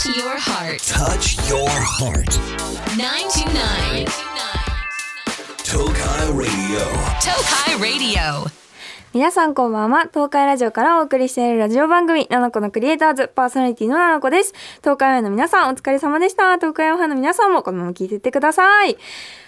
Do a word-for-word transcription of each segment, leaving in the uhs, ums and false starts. Touch your heart. Touch your heart. ナイン トゥ ナイン Tokai Radio. Tokai Radio. 皆さんこんばんは。東海ラジオからお送りしているラジオ番組ナナコのクリエイターズ、パーソナリティのナナコです。東海オンエアの皆さんお疲れ様でした。東海オンエアの皆さんもこのまま聞いていってください。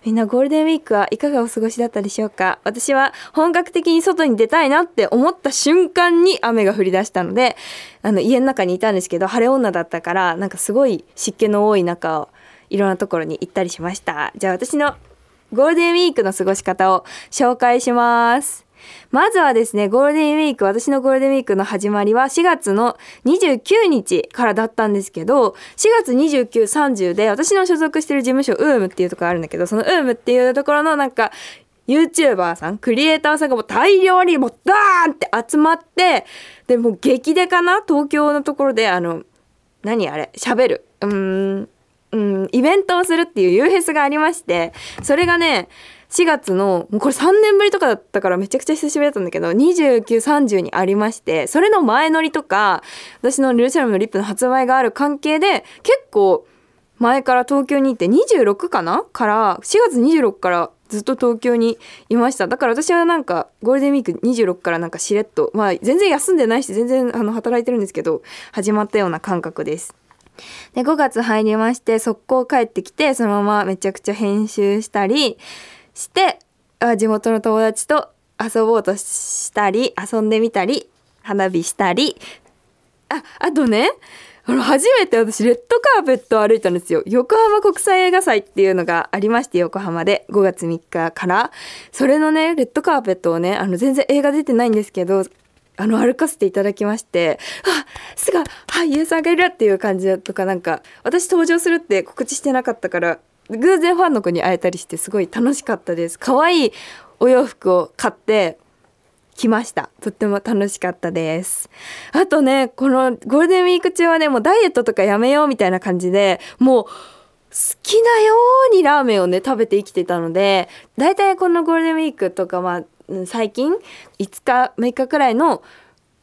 みんなゴールデンウィークはいかがお過ごしだったでしょうか。私は本格的に外に出たいなって思った瞬間に雨が降り出したので、あの家の中にいたんですけど、晴れ女だったからなんかすごい湿気の多い中いろんなところに行ったりしました。じゃあ私のゴールデンウィークの過ごし方を紹介します。まずはですね、ゴールデンウィーク、私のゴールデンウィークの始まりはしがつのにじゅうくにちからだったんですけど、しがつにじゅうく、さんじゅうで私の所属してる事務所 ウーム っていうところあるんだけど、その ウーム っていうところのなんか YouTuber さん、クリエイターさんがもう大量にもうダーンって集まって、でもう激デカな東京のところであの何あれ喋るうーんうーんイベントをするっていうユーフェスがありまして、それがねしがつのもうこれさんねんぶりとかだったからめちゃくちゃ久しぶりだったんだけど、にじゅうく、さんじゅうにありまして、それの前乗りとか私のルーシャルムのリップの発売がある関係で結構前から東京に行って、にじゅうろくかなからしがつにじゅうろくからずっと東京にいました。だから私はなんかゴールデンウィークにじゅうろくからなんかしれっと、まあ全然休んでないし全然あの働いてるんですけど始まったような感覚です。でごがつ入りまして速攻帰ってきて、そのままめちゃくちゃ編集したりして地元の友達と遊ぼうとしたり、遊んでみたり、花火したり、ああとね、あの初めて私レッドカーペットを歩いたんですよ。横浜国際映画祭っていうのがありまして、横浜でごがつみっかから、それのねレッドカーペットをね、あの全然映画出てないんですけど、あの歩かせていただきまして、あすが俳優さんがいるっていう感じだとか、なんか私登場するって告知してなかったから偶然ファンの子に会えたりしてすごい楽しかったです。可愛いお洋服を買ってきました。とっても楽しかったです。あとね、このゴールデンウィーク中はね、もうダイエットとかやめようみたいな感じで、もう好きなようにラーメンをね食べて生きてたので、だいたいこのゴールデンウィークとか、まあ最近いつかむいかくらいの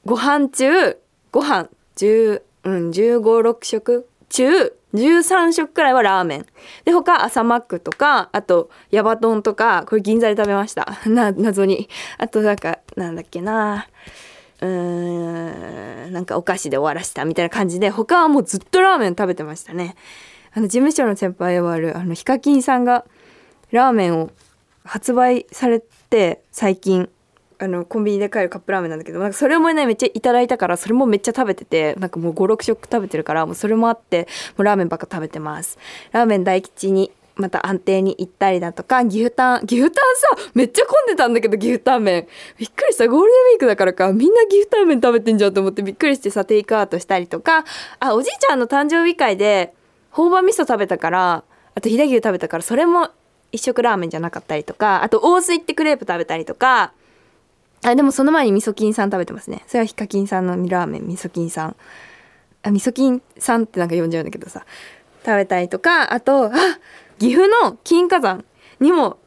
ご飯中ご飯じゅう、うん、じゅうご、ろく食中じゅうさん食くらいはラーメンで、他朝マックとか、あとヤバトンとか、これ銀座で食べましたな謎に。あとなんかなんだっけなうーんなんかお菓子で終わらせたみたいな感じで、他はもうずっとラーメン食べてましたね。あの事務所の先輩であるあのヒカキンさんがラーメンを発売されて、最近あのコンビニで買えるカップラーメンなんだけど、なんかそれもねめっちゃいただいたから、それもめっちゃ食べてて、なんかもうご、ろく食食べてるから、もうそれもあってもうラーメンばっか食べてます。ラーメン大吉にまた安定に行ったりだとか、牛タン牛タンさめっちゃ混んでたんだけど、牛タン麺びっくりした。ゴールデンウィークだからか、みんな牛タン麺食べてんじゃんと思ってびっくりしてさ、テイクアウトしたりとか、あおじいちゃんの誕生日会で朴葉味噌食べたから、あと飛騨牛食べたから、それも一食ラーメンじゃなかったりとか、あと大須行ってクレープ食べたりとか、あでもその前にみそきんさん食べてますね。それはヒカキンさんのラーメン、みそきんさんあみそきんさんってなんか呼んじゃうんだけどさ、食べたりとか、あとあ岐阜の金華山にも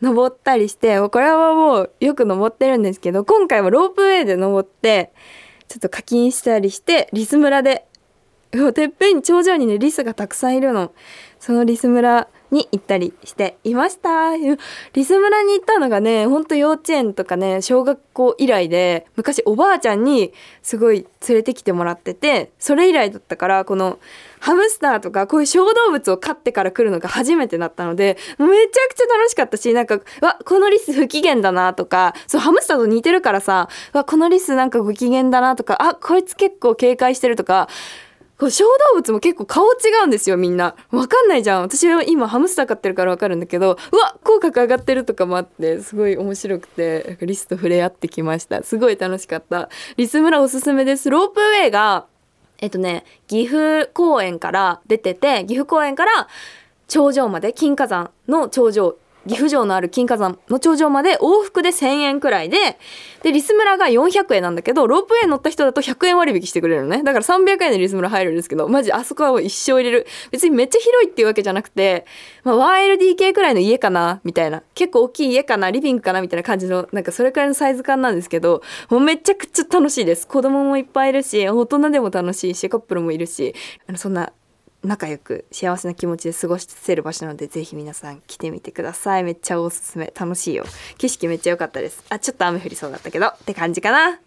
登ったりして、これはもうよく登ってるんですけど、今回はロープウェイで登ってちょっと課金したりして、リス村でてっぺん頂上にねリスがたくさんいるの、そのリス村に行ったりしていました。リス村に行ったのがね、ほんと幼稚園とかね小学校以来で、昔おばあちゃんにすごい連れてきてもらってて、それ以来だったから、このハムスターとかこういう小動物を飼ってから来るのが初めてだったので、めちゃくちゃ楽しかったし、なんかわこのリス不機嫌だなとか、そうハムスターと似てるからさ、わこのリスなんかご機嫌だなとか、あこいつ結構警戒してるとか、小動物も結構顔違うんですよみんな。わかんないじゃん。私は今ハムスター飼ってるからわかるんだけど、うわ口角上がってるとかもあって、すごい面白くてリスと触れ合ってきました。すごい楽しかった。リス村おすすめです。ロープウェイがえっとね岐阜公園から出てて、岐阜公園から頂上まで金華山の頂上岐阜城のある金華山の頂上まで往復でせんえんくらいで、でリス村がよんひゃくえんなんだけど、ロープウェイ乗った人だとひゃくえん割引してくれるのね。だからさんびゃくえんでリス村入るんですけど、マジあそこは一生入れる。別にめっちゃ広いっていうわけじゃなくて、まあ、ワンエルディーケー くらいの家かなみたいな、結構大きい家かな、リビングかなみたいな感じの、なんかそれくらいのサイズ感なんですけど、もうめちゃくちゃ楽しいです。子供もいっぱいいるし、大人でも楽しいし、カップルもいるし、あのそんな仲良く幸せな気持ちで過ごせる場所なので、ぜひ皆さん来てみてください。めっちゃおすすめ、楽しいよ。景色めっちゃ良かったです。あ、ちょっと雨降りそうだったけどって感じかな。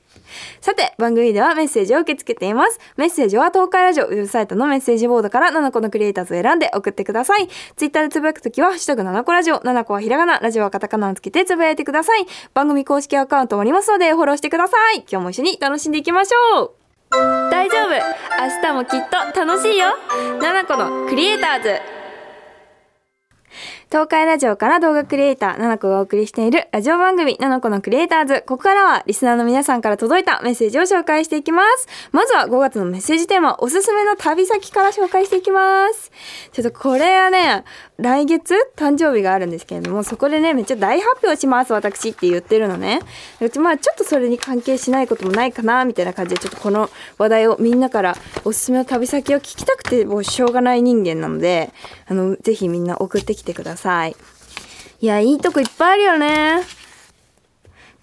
さて、番組ではメッセージを受け付けています。メッセージは東海ラジオウェブサイトのメッセージボードからななこのクリエイターズを選んで送ってください。ツイッターでつぶやくときはハッシュタグななこラジオ、ななこはひらがな、ラジオはカタカナをつけてつぶやいてください。番組公式アカウントもありますのでフォローしてください。今日も一緒に楽しんでいきましょう。大丈夫、明日もきっと楽しいよ、ななこのクリエイターズ。東海ラジオから動画クリエイターななこがお送りしているラジオ番組ななこのクリエイターズ。ここからはリスナーの皆さんから届いたメッセージを紹介していきます。まずはごがつのメッセージテーマ、おすすめの旅先から紹介していきます。ちょっとこれはね、来月誕生日があるんですけれども、そこでねめっちゃ大発表します私って言ってるのね。まあちょっとそれに関係しないこともないかなみたいな感じで、ちょっとこの話題をみんなからおすすめの旅先を聞きたくてもうしょうがない人間なので、あのぜひみんな送ってきてください。いや、いいとこいっぱいあるよね。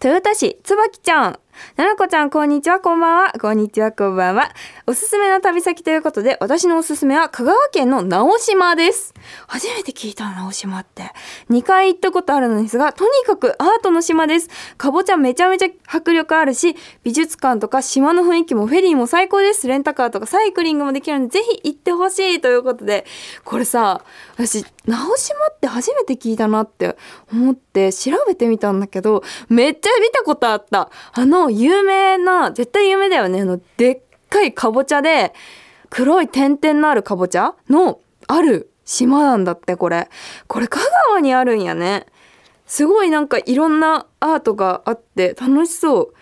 豊田市つばきちゃん、ななこちゃんこんにちは、こんばんは。こんにちは、こんばんは。おすすめの旅先ということで、私のおすすめは香川県の直島です。初めて聞いたの、直島って。にかい行ったことあるのですが、とにかくアートの島です。かぼちゃめちゃめちゃ迫力あるし、美術館とか島の雰囲気もフェリーも最高です。レンタカーとかサイクリングもできるので、ぜひ行ってほしいということで、これさ、私直島って初めて聞いたなって思って調べてみたんだけど、めっちゃ見たことあった。あの有名な、絶対有名だよね、あのでっかいかぼちゃで黒い点々のあるかぼちゃのある島なんだって。これこれ香川にあるんやね。すごい、なんかいろんなアートがあって楽しそう。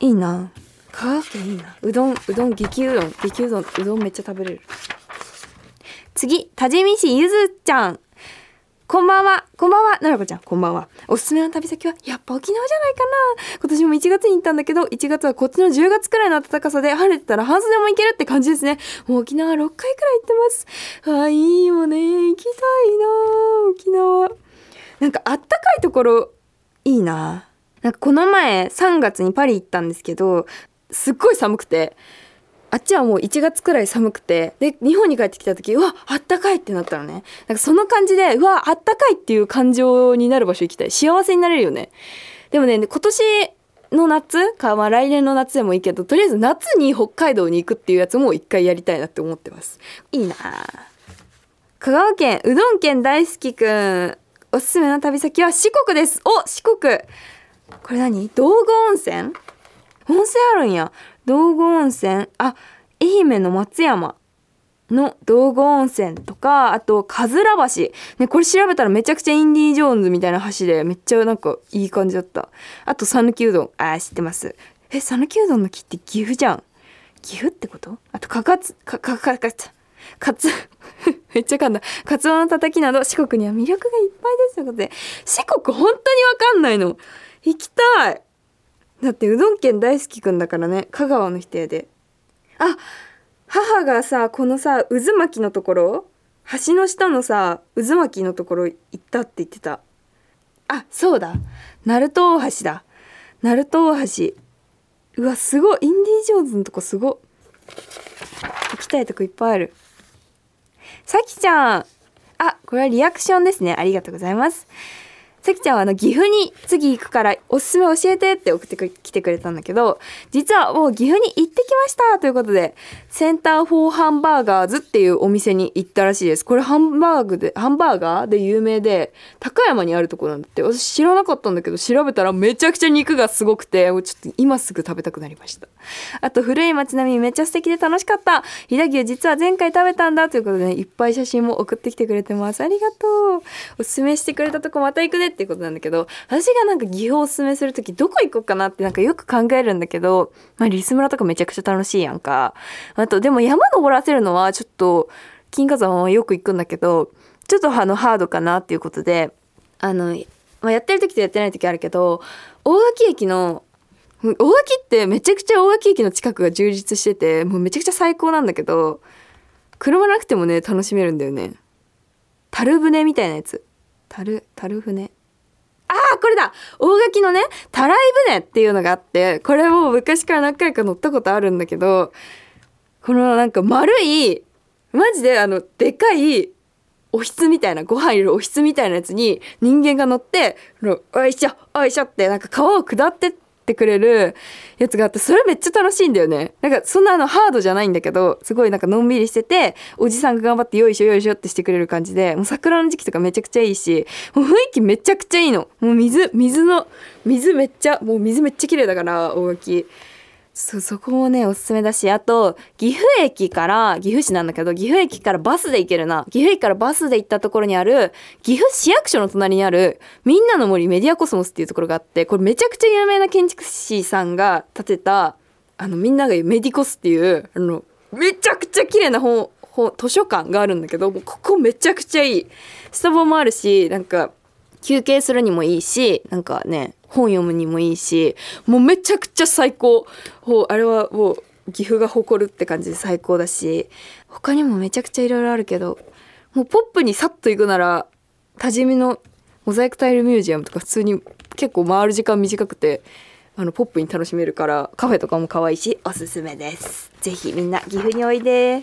いいな、香川県いいな。うどん、うどん、激うどん、激うどん、うどんめっちゃ食べれる。次、多治見市ゆずちゃん、こんばんは。こんばんは。ななこちゃん、こんばんは。おすすめの旅先は、やっぱ沖縄じゃないかな。今年もいちがつに行ったんだけど、いちがつはこっちのじゅうがつくらいの暖かさで、晴れてたら半袖も行けるって感じですね。もう沖縄ろっかいくらい行ってます。ああ、いいよね。行きたいな、沖縄。なんかあったかいところ、いいな。なんかこの前、さんがつにパリ行ったんですけど、すっごい寒くて、あっちはもういちがつくらい寒くて、で日本に帰ってきた時、うわあったかいってなったのね。なんかその感じで、うわあったかいっていう感情になる場所行きたい。幸せになれるよね。でもね、今年の夏か、まあ、来年の夏でもいいけど、とりあえず夏に北海道に行くっていうやつも一回やりたいなって思ってます。いいな。香川県うどん県大好きくん、おすすめの旅先は四国です。お、四国、これ何、道後温泉、温泉あるんや。道後温泉、あ、愛媛の松山の道後温泉とか、あとかずら橋、ね、これ調べたらめちゃくちゃインディージョーンズみたいな橋で、めっちゃなんかいい感じだった。あと讃岐うどん、あ、知ってます。え、讃岐うどんの木って岐阜じゃん。岐阜ってこと。あとかかつかかかかつかつめっちゃ噛んだ。かつおのたたきなど、四国には魅力がいっぱいです。ということで、四国本当にわかんないの、行きたい。だってうどん県大好きくんだからね、香川の否定で。あ、母がさ、このさ、渦巻きのところ、橋の下のさ、渦巻きのところ行ったって言ってた。あ、そうだ、鳴門大橋だ、鳴門大橋。うわ、すごい、インディージョーンズのとこすご。行きたいとこいっぱいある。さきちゃん、あ、これはリアクションですね、ありがとうございます。さきちゃんはあの岐阜に次行くからおすすめ教えてって送ってきてくれたんだけど、実はもう岐阜に行ってきましたということで、センターフォーハンバーガーズっていうお店に行ったらしいです。これハンバーグでハンバーガーで有名で、高山にあるところなんだって。私知らなかったんだけど、調べたらめちゃくちゃ肉がすごくて、もうちょっと今すぐ食べたくなりました。あと古い街並みめっちゃ素敵で楽しかった、飛騨牛実は前回食べたんだということで、ね、いっぱい写真も送ってきてくれてます。ありがとう。おすすめしてくれたとこまた行くねっていうことなんだけど、私がなんか岐阜をおすすめするときどこ行こうかなってなんかよく考えるんだけど、まあ、リス村とかめちゃくちゃ楽しいやんか。あとでも山登らせるのはちょっと金華山はよく行くんだけど、ちょっとあのハードかなっていうことで、あの、まあ、やってる時とやってない時あるけど、大垣駅の大垣ってめちゃくちゃ大垣駅の近くが充実してて、もうめちゃくちゃ最高なんだけど、車なくてもね楽しめるんだよね。樽船みたいなやつ、樽樽船、あーこれだ、大垣のねたらい船っていうのがあって、これも昔から何回か乗ったことあるんだけど、このなんか丸いマジであのでかいおひつみたいな、ご飯入れるおひつみたいなやつに人間が乗って、おいしょおいしょってなんか川を下ってってくれるやつがあって、それめっちゃ楽しいんだよね。なんかそんなあのハードじゃないんだけど、すごいなんかのんびりしてて、おじさんが頑張ってよいしょよいしょってしてくれる感じで、もう桜の時期とかめちゃくちゃいいし、もう雰囲気めちゃくちゃいいの。もう水水の水めっちゃもう水めっちゃ綺麗だから、大垣そ, そこもねおすすめだし、あと岐阜駅から、岐阜市なんだけど、岐阜駅からバスで行けるな。岐阜駅からバスで行ったところにある、岐阜市役所の隣にあるみんなの森メディアコスモスっていうところがあって、これめちゃくちゃ有名な建築士さんが建てた、あのみんなが言うメディコスっていうあのめちゃくちゃ綺麗な本本図書館があるんだけど、もうここめちゃくちゃいい。スタバもあるし、なんか休憩するにもいいし、なんかね本読むにもいいし、もうめちゃくちゃ最高。あれはもう岐阜が誇るって感じで最高だし、他にもめちゃくちゃいろいろあるけど、もうポップにさっと行くなら多治見のモザイクタイルミュージアムとか普通に結構回る時間短くて、あのポップに楽しめるから、カフェとかも可愛いしおすすめです。ぜひみんな岐阜においで。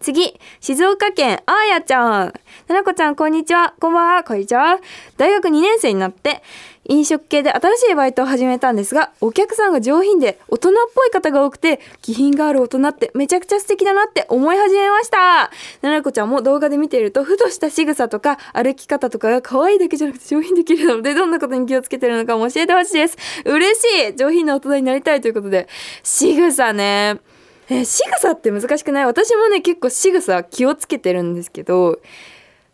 次、静岡県あーやちゃん。ななこちゃんこんにちは。こんばんは。こんにちは。大学にねん生になって飲食系で新しいバイトを始めたんですが、お客さんが上品で大人っぽい方が多くて、気品がある大人ってめちゃくちゃ素敵だなって思い始めました。ななこちゃんも動画で見ていると、ふとした仕草とか歩き方とかが可愛いだけじゃなくて上品で綺麗なので、どんなことに気をつけてるのかも教えてほしいです。嬉しい。上品な大人になりたいということで、仕草ね、えー、仕草って難しくない？私もね結構仕草気をつけてるんですけど、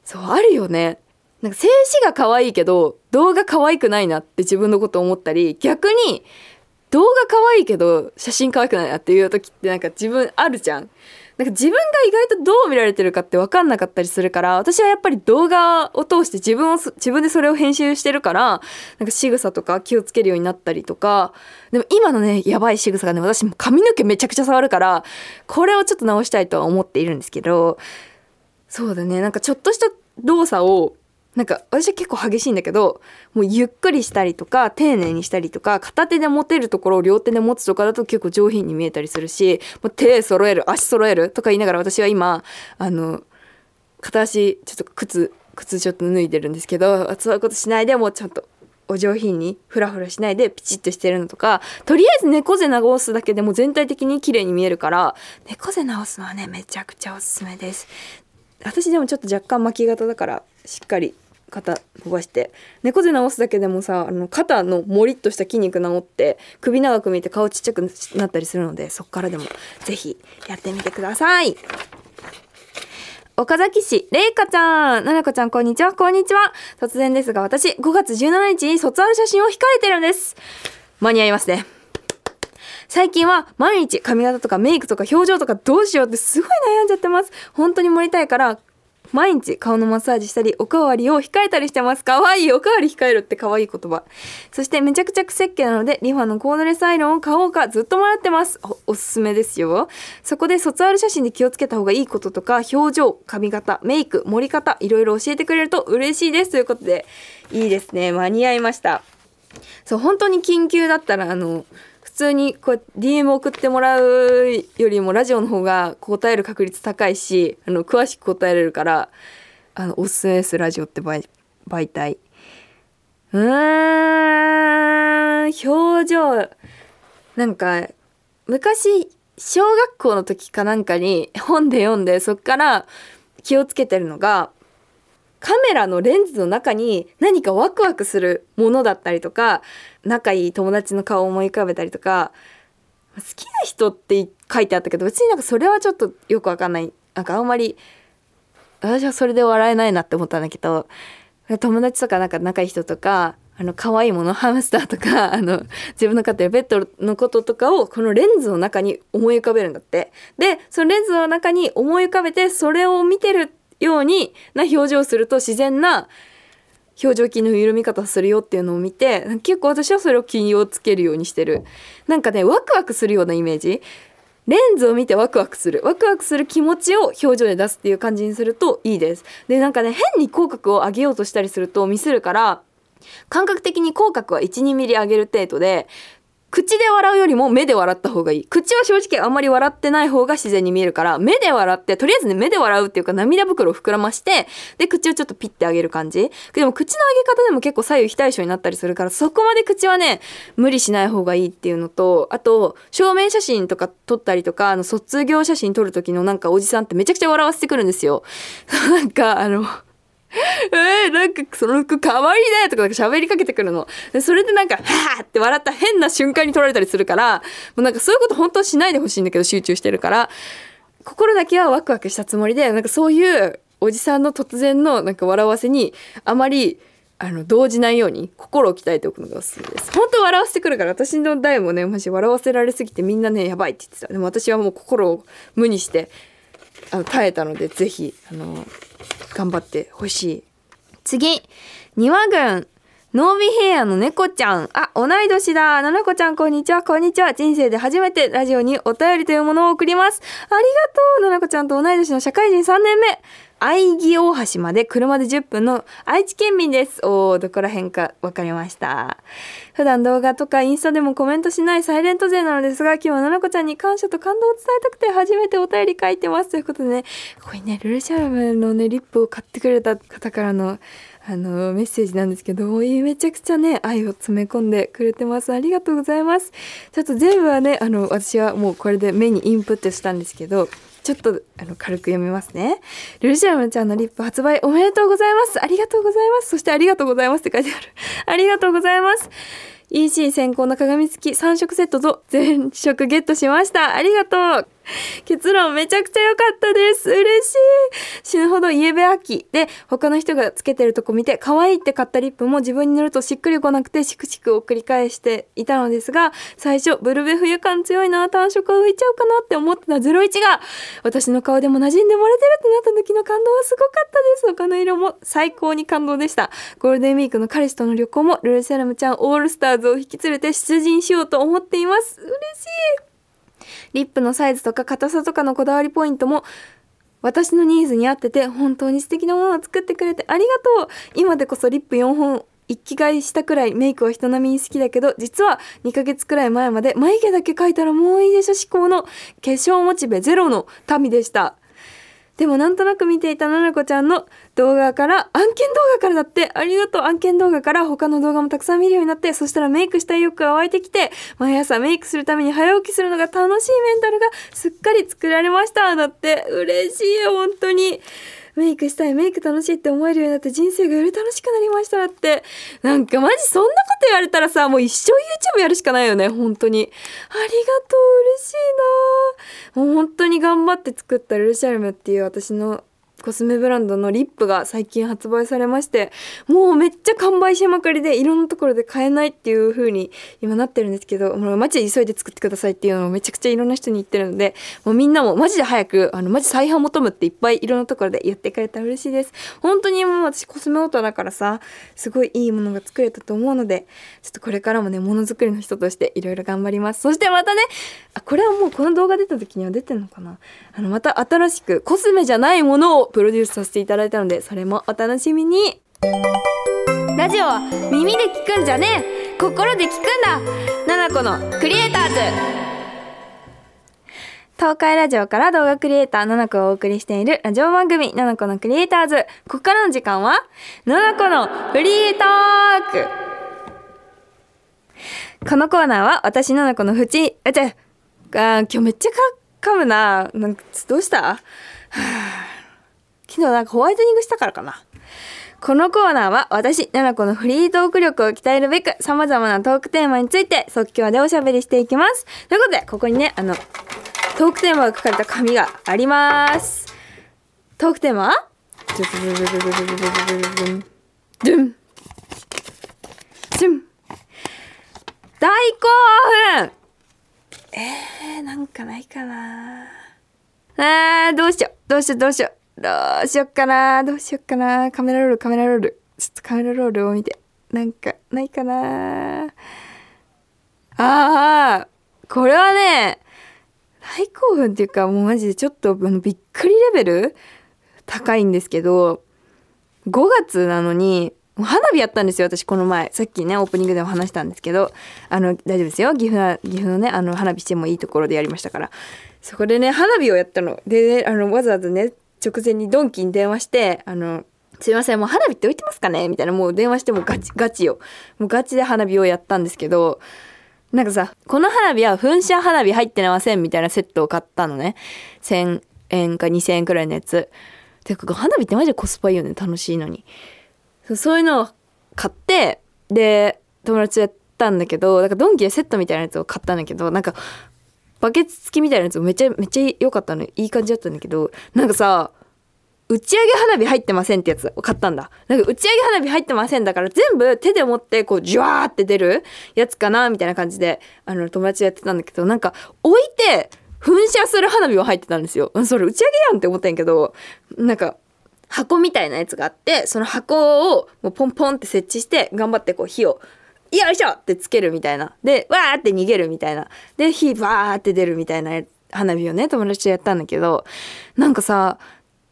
そうあるよね。なんか静止が可愛いけど動画可愛くないなって自分のこと思ったり、逆に動画可愛いけど写真可愛くないなっていう時ってなんか自分あるじゃん。なんか自分が意外とどう見られてるかって分かんなかったりするから、私はやっぱり動画を通して自分を自分でそれを編集してるから、なんか仕草とか気をつけるようになったりとか。でも今のねやばい仕草がね、私も髪の毛めちゃくちゃ触るから、これをちょっと直したいとは思っているんですけど、そうだね、なんかちょっとした動作を、なんか私は結構激しいんだけど、もうゆっくりしたりとか丁寧にしたりとか、片手で持てるところを両手で持つとかだと結構上品に見えたりするし、もう手揃える足揃えるとか言いながら、私は今あの片足ちょっと靴靴ちょっと脱いでるんですけど、そういうことしないでもうちゃんとお上品にフラフラしないでピチッとしてるのとか、とりあえず猫背直すだけでも全体的に綺麗に見えるから、猫背直すのはねめちゃくちゃおすすめです。私でもちょっと若干巻き型だから、しっかり肩伸ばして、猫背直すだけでもさ、あの肩のモリッとした筋肉直って、首長く見えて顔ちっちゃくなったりするので、そっからでもぜひやってみてください。岡崎市れいかちゃん。ななこちゃんこんにちは。こんにちは。突然ですが、私ごがつじゅうしちにちに卒アル写真を控えてるんです。間に合いますね。最近は毎日髪型とかメイクとか表情とかどうしようってすごい悩んじゃってます。本当に盛りたいから毎日顔のマッサージしたりおかわりを控えたりしてます。かわいい。おかわり控えるってかわいい言葉。そしてめちゃくちゃ癖っ気なのでリファのコードレスアイロンを買おうかずっと迷ってます。 お, おすすめですよ。そこで卒アル写真で気をつけた方がいいこととか表情、髪型、メイク、盛り方、いろいろ教えてくれると嬉しいです。ということで、いいですね、間に合いました。そう、本当に緊急だったらあの普通にこう ディーエム 送ってもらうよりもラジオの方が答える確率高いし、あの詳しく答えれるから、あのおすすめです、ラジオって媒体。うーん、表情、なんか昔小学校の時かなんかに本で読んで、そっから気をつけてるのが、カメラのレンズの中に何かワクワクするものだったりとか、仲いい友達の顔を思い浮かべたりとか、好きな人って書いてあったけど、別になんかそれはちょっとよくわかんない、なんかあんまり私はそれで笑えないなって思ったんだけど、友達とかなんか仲いい人とか、あの可愛いもの、ハムスターとか、あの自分の飼ってるペットのこととかをこのレンズの中に思い浮かべるんだって。でそのレンズの中に思い浮かべて、それを見てるようにな表情をすると自然な表情筋の緩み方するよっていうのを見て、結構私はそれを気をつけるようにしてる。なんかね、ワクワクするようなイメージ、レンズを見てワクワクするワクワクする気持ちを表情で出すっていう感じにするといいです。で、なんかね、変に口角を上げようとしたりするとミスるから、感覚的に口角は いちに ミリ上げる程度で、口で笑うよりも目で笑った方がいい。口は正直あんまり笑ってない方が自然に見えるから、目で笑って、とりあえずね、目で笑うっていうか涙袋を膨らまして、で口をちょっとピッて上げる感じ。でも口の上げ方でも結構左右非対称になったりするから、そこまで口はね無理しない方がいいっていうのと、あと正面写真とか撮ったりとか、あの卒業写真撮る時のなんかおじさんってめちゃくちゃ笑わせてくるんですよなんかあのえー、なんかその服かわいいねとか喋りかけてくるの。それでなんかはーって笑った変な瞬間に撮られたりするから、もうなんかそういうこと本当はしないでほしいんだけど、集中してるから、心だけはワクワクしたつもりで、なんかそういうおじさんの突然のなんか笑わせにあまりあの動じないように心を鍛えておくのがおすすめです。本当笑わせてくるから、私の代もね、マジ笑わせられすぎてみんなねやばいって言ってた。でも私はもう心を無にしてあの耐えたので、ぜひあの頑張ってほしい。次、庭郡濃尾平野の猫ちゃん、あ、同い年だ。ななこちゃん、こんにちは。こんにちは。人生で初めてラジオにお便りというものを送ります。ありがとう。ななこちゃんと同い年の社会人さんねんめ、愛義大橋まで車でじゅっぷんの愛知県民です。おー、どこら辺か分かりました。普段動画とかインスタでもコメントしないサイレント勢なのですが、今日はななこちゃんに感謝と感動を伝えたくて初めてお便り書いてます、ということでね、ここにねルルシャルムのねリップを買ってくれた方からのあのメッセージなんですけど、めちゃくちゃね愛を詰め込んでくれてます。ありがとうございます。ちょっと全部はね、あの私はもうこれで目にインプットしたんですけど、ちょっとあの軽く読みますね。ルルシャルムちゃんのリップ発売おめでとうございます。ありがとうございます。そしてありがとうございますって書いてあるありがとうございます。 イーシー 先行の鏡付きさんしょくセットと全色ゲットしました。ありがとう。結論めちゃくちゃ良かったです。嬉しい。死ぬほどイエベアキで、他の人がつけてるとこ見て可愛いって買ったリップも自分に塗るとしっくりこなくてシクシクを繰り返していたのですが、最初ブルベ冬感強いな、単色は浮いちゃうかなって思ってたゼロイチが私の顔でも馴染んで漏れてるってなった時の感動はすごかったです。他の色も最高に感動でした。ゴールデンウィークの彼氏との旅行もルルシャルムちゃんオールスターズを引き連れて出陣しようと思っています。嬉しい。リップのサイズとか硬さとかのこだわりポイントも私のニーズに合ってて、本当に素敵なものを作ってくれてありがとう。今でこそリップよんほん一気買いしたくらいメイクは人並みに好きだけど、実はにかげつくらい前まで眉毛だけ描いたらもういいでしょ思考の化粧モチベゼロの民でした。でもなんとなく見ていたななこちゃんの動画から、案件動画からだってありがとう、案件動画から他の動画もたくさん見るようになって、そしたらメイクしたい欲が湧いてきて、毎朝メイクするために早起きするのが楽しいメンタルがすっかり作られました。だって嬉しいよ。本当にメイクしたい、メイク楽しいって思えるようになって人生がより楽しくなりました。だってなんかマジそんなこと言われたらさ、もう一生 YouTube やるしかないよね。本当にありがとう、嬉しいな。もう本当に頑張って作ったルルシャルムっていう私のコスメブランドのリップが最近発売されまして、もうめっちゃ完売しまくりで、いろんなところで買えないっていう風に今なってるんですけど、もうマジで急いで作ってくださいっていうのをめちゃくちゃいろんな人に言ってるので、もうみんなもマジで早くあのマジ再販求むっていっぱいいろんなところで言ってくれたら嬉しいです。本当にもう私コスメオートだからさ、すごいいいものが作れたと思うので、ちょっとこれからもねものづくりの人としていろいろ頑張ります。そしてまたね、あ、これはもうこの動画出た時には出てるのかな、あのまた新しくコスメじゃないものをプロデュースさせていただいたので、それもお楽しみに。ラジオは耳で聞くんじゃねえ、心で聞くんだ。ななこのクリエイターズ、東海ラジオから動画クリエイターななこをお送りしているラジオ番組ななこのクリエイターズ。ここからの時間はななこのフリートーク。このコーナーは私ななこのフチあちゃあ今日めっちゃか噛むな、なんかどうした、はぁ昨日なんかホワイトニングしたからかな。このコーナーは私ななこのフリートーク力を鍛えるべく、様々なトークテーマについて即興でおしゃべりしていきます。ということで、ここにねあのトークテーマが書かれた紙があります。トークテーマはドゥンドゥンドゥン、大興奮。えーなんかないかなあーどうしようどうしようどうしようどうしよっかなどうしよっかなカメラロールカメラロールちょっとカメラロールを見て、なんかないかな。ああ、これはね、大興奮っていうか、もうマジでちょっとびっくりレベル高いんですけど、ごがつなのに花火やったんですよ。私この前、さっきねオープニングでも話したんですけど、あの大丈夫ですよ、岐阜な岐阜のね、あの花火してもいいところでやりましたから、そこでね花火をやったので、ね、あのわざわざね直前にドンキに電話して、あのすいません、もう花火って置いてますかねみたいな、もう電話してもガチガチよ、もうガチで花火をやったんですけど、なんかさ、この花火は噴射花火入ってませんみたいなセットを買ったのね。せんえんかにせんえんくらいのやつてか、花火ってマジでコスパいいよね、楽しいのに。そういうのを買って、で友達とやったんだけど、なんかドンキでセットみたいなやつを買ったんだけど、なんかバケツ付きみたいなやつもめちゃめちゃ良かったの、いい感じだったんだけど、なんかさ、打ち上げ花火入ってませんってやつを買ったんだ。なんか打ち上げ花火入ってませんだから、全部手で持ってこうジュワーって出るやつかなみたいな感じで、あの友達とやってたんだけど、なんか置いて噴射する花火は入ってたんですよ。それ打ち上げやんって思ったんやけど、なんか箱みたいなやつがあって、その箱をもうポンポンって設置して、頑張ってこう火をよいしょってつけるみたいな、でわーって逃げるみたいな、で火バーって出るみたいな花火をね友達とやったんだけど、なんかさ、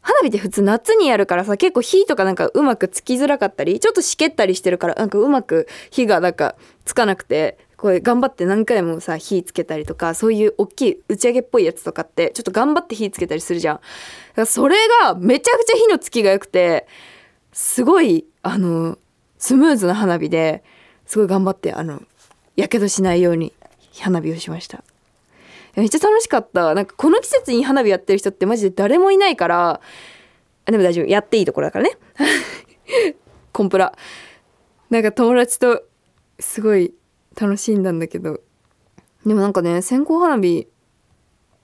花火って普通夏にやるからさ、結構火とかなんかうまくつきづらかったり、ちょっとしけったりしてるから、なんかうまく火がなんかつかなくて、こう頑張って何回もさ火つけたりとか、そういう大きい打ち上げっぽいやつとかってちょっと頑張って火つけたりするじゃん。だからそれがめちゃくちゃ火のつきが良くて、すごいあのスムーズな花火で、すごい頑張ってあのやけどしないように花火をしました。めっちゃ楽しかった。なんかこの季節に花火やってる人ってマジで誰もいないから、でも大丈夫、やっていいところだからねコンプラ。なんか友達とすごい楽しんだんだけど、でもなんかね、線香花火、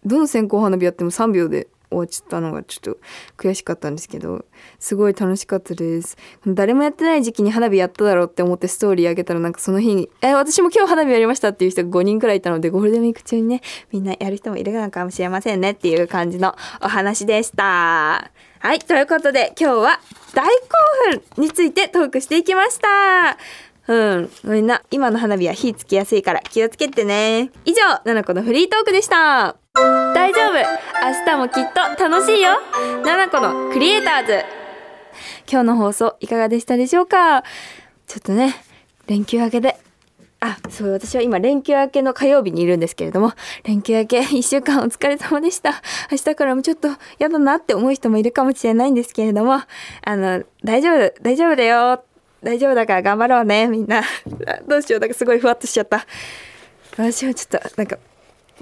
どの線香花火やってもさんびょうで終わっちゃったのがちょっと悔しかったんですけど、すごい楽しかったです。誰もやってない時期に花火やっただろうって思ってストーリーあげたら、なんかその日にえ私も今日花火やりましたっていう人がごにんくらいいたので、ゴールデンウィーク中にねみんなやる人もいるのかもしれませんねっていう感じのお話でした。はい、ということで今日は大興奮についてトークしていきました。うん、みんな今の花火は火つきやすいから気をつけてね。以上、ななこのフリートークでした。大丈夫、明日もきっと楽しいよ、ななこのクリエイターズ。今日の放送いかがでしたでしょうか。ちょっとね連休明けで、あ、そう、私は今連休明けの火曜日にいるんですけれども、連休明けいっしゅうかんお疲れ様でした。明日からもちょっとやだなって思う人もいるかもしれないんですけれども、あの大丈夫大丈夫だよ、大丈夫だから頑張ろうねみんなどうしよう、なんかすごいふわっとしちゃった。私はちょっとなんか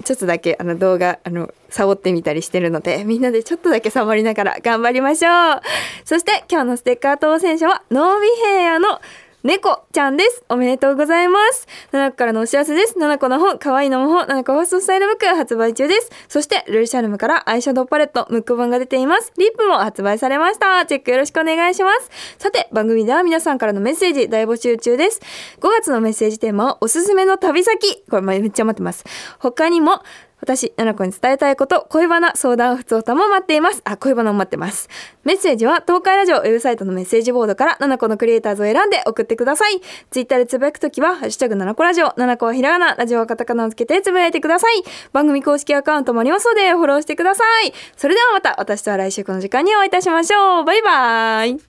ちょっとだけあの動画あのサボってみたりしてるので、みんなでちょっとだけサボりながら頑張りましょう。そして今日のステッカー当選者はノービヘイヤの猫ちゃんです。おめでとうございます。ななこからのお知らせです。ななこの本、可愛いのも本、ななこファーストスタイルブック発売中です。そしてルルシャルムからアイシャドウパレットムック本が出ています。リップも発売されました。チェックよろしくお願いします。さて、番組では皆さんからのメッセージ大募集中です。ごがつのメッセージテーマはおすすめの旅先、これめっちゃ待ってます。他にも私、ななこに伝えたいこと、恋バナ、相談、普通歌も待っています。あ、恋バナも待ってます。メッセージは、東海ラジオウェブサイトのメッセージボードから、ななこのクリエイターズを選んで送ってください。ツイッターでつぶやくときは、ハッシュタグななこラジオ、ななこはひらがな、ラジオはカタカナをつけてつぶやいてください。番組公式アカウントもありますので、フォローしてください。それではまた、私とは来週この時間にお会いいたしましょう。バイバーイ。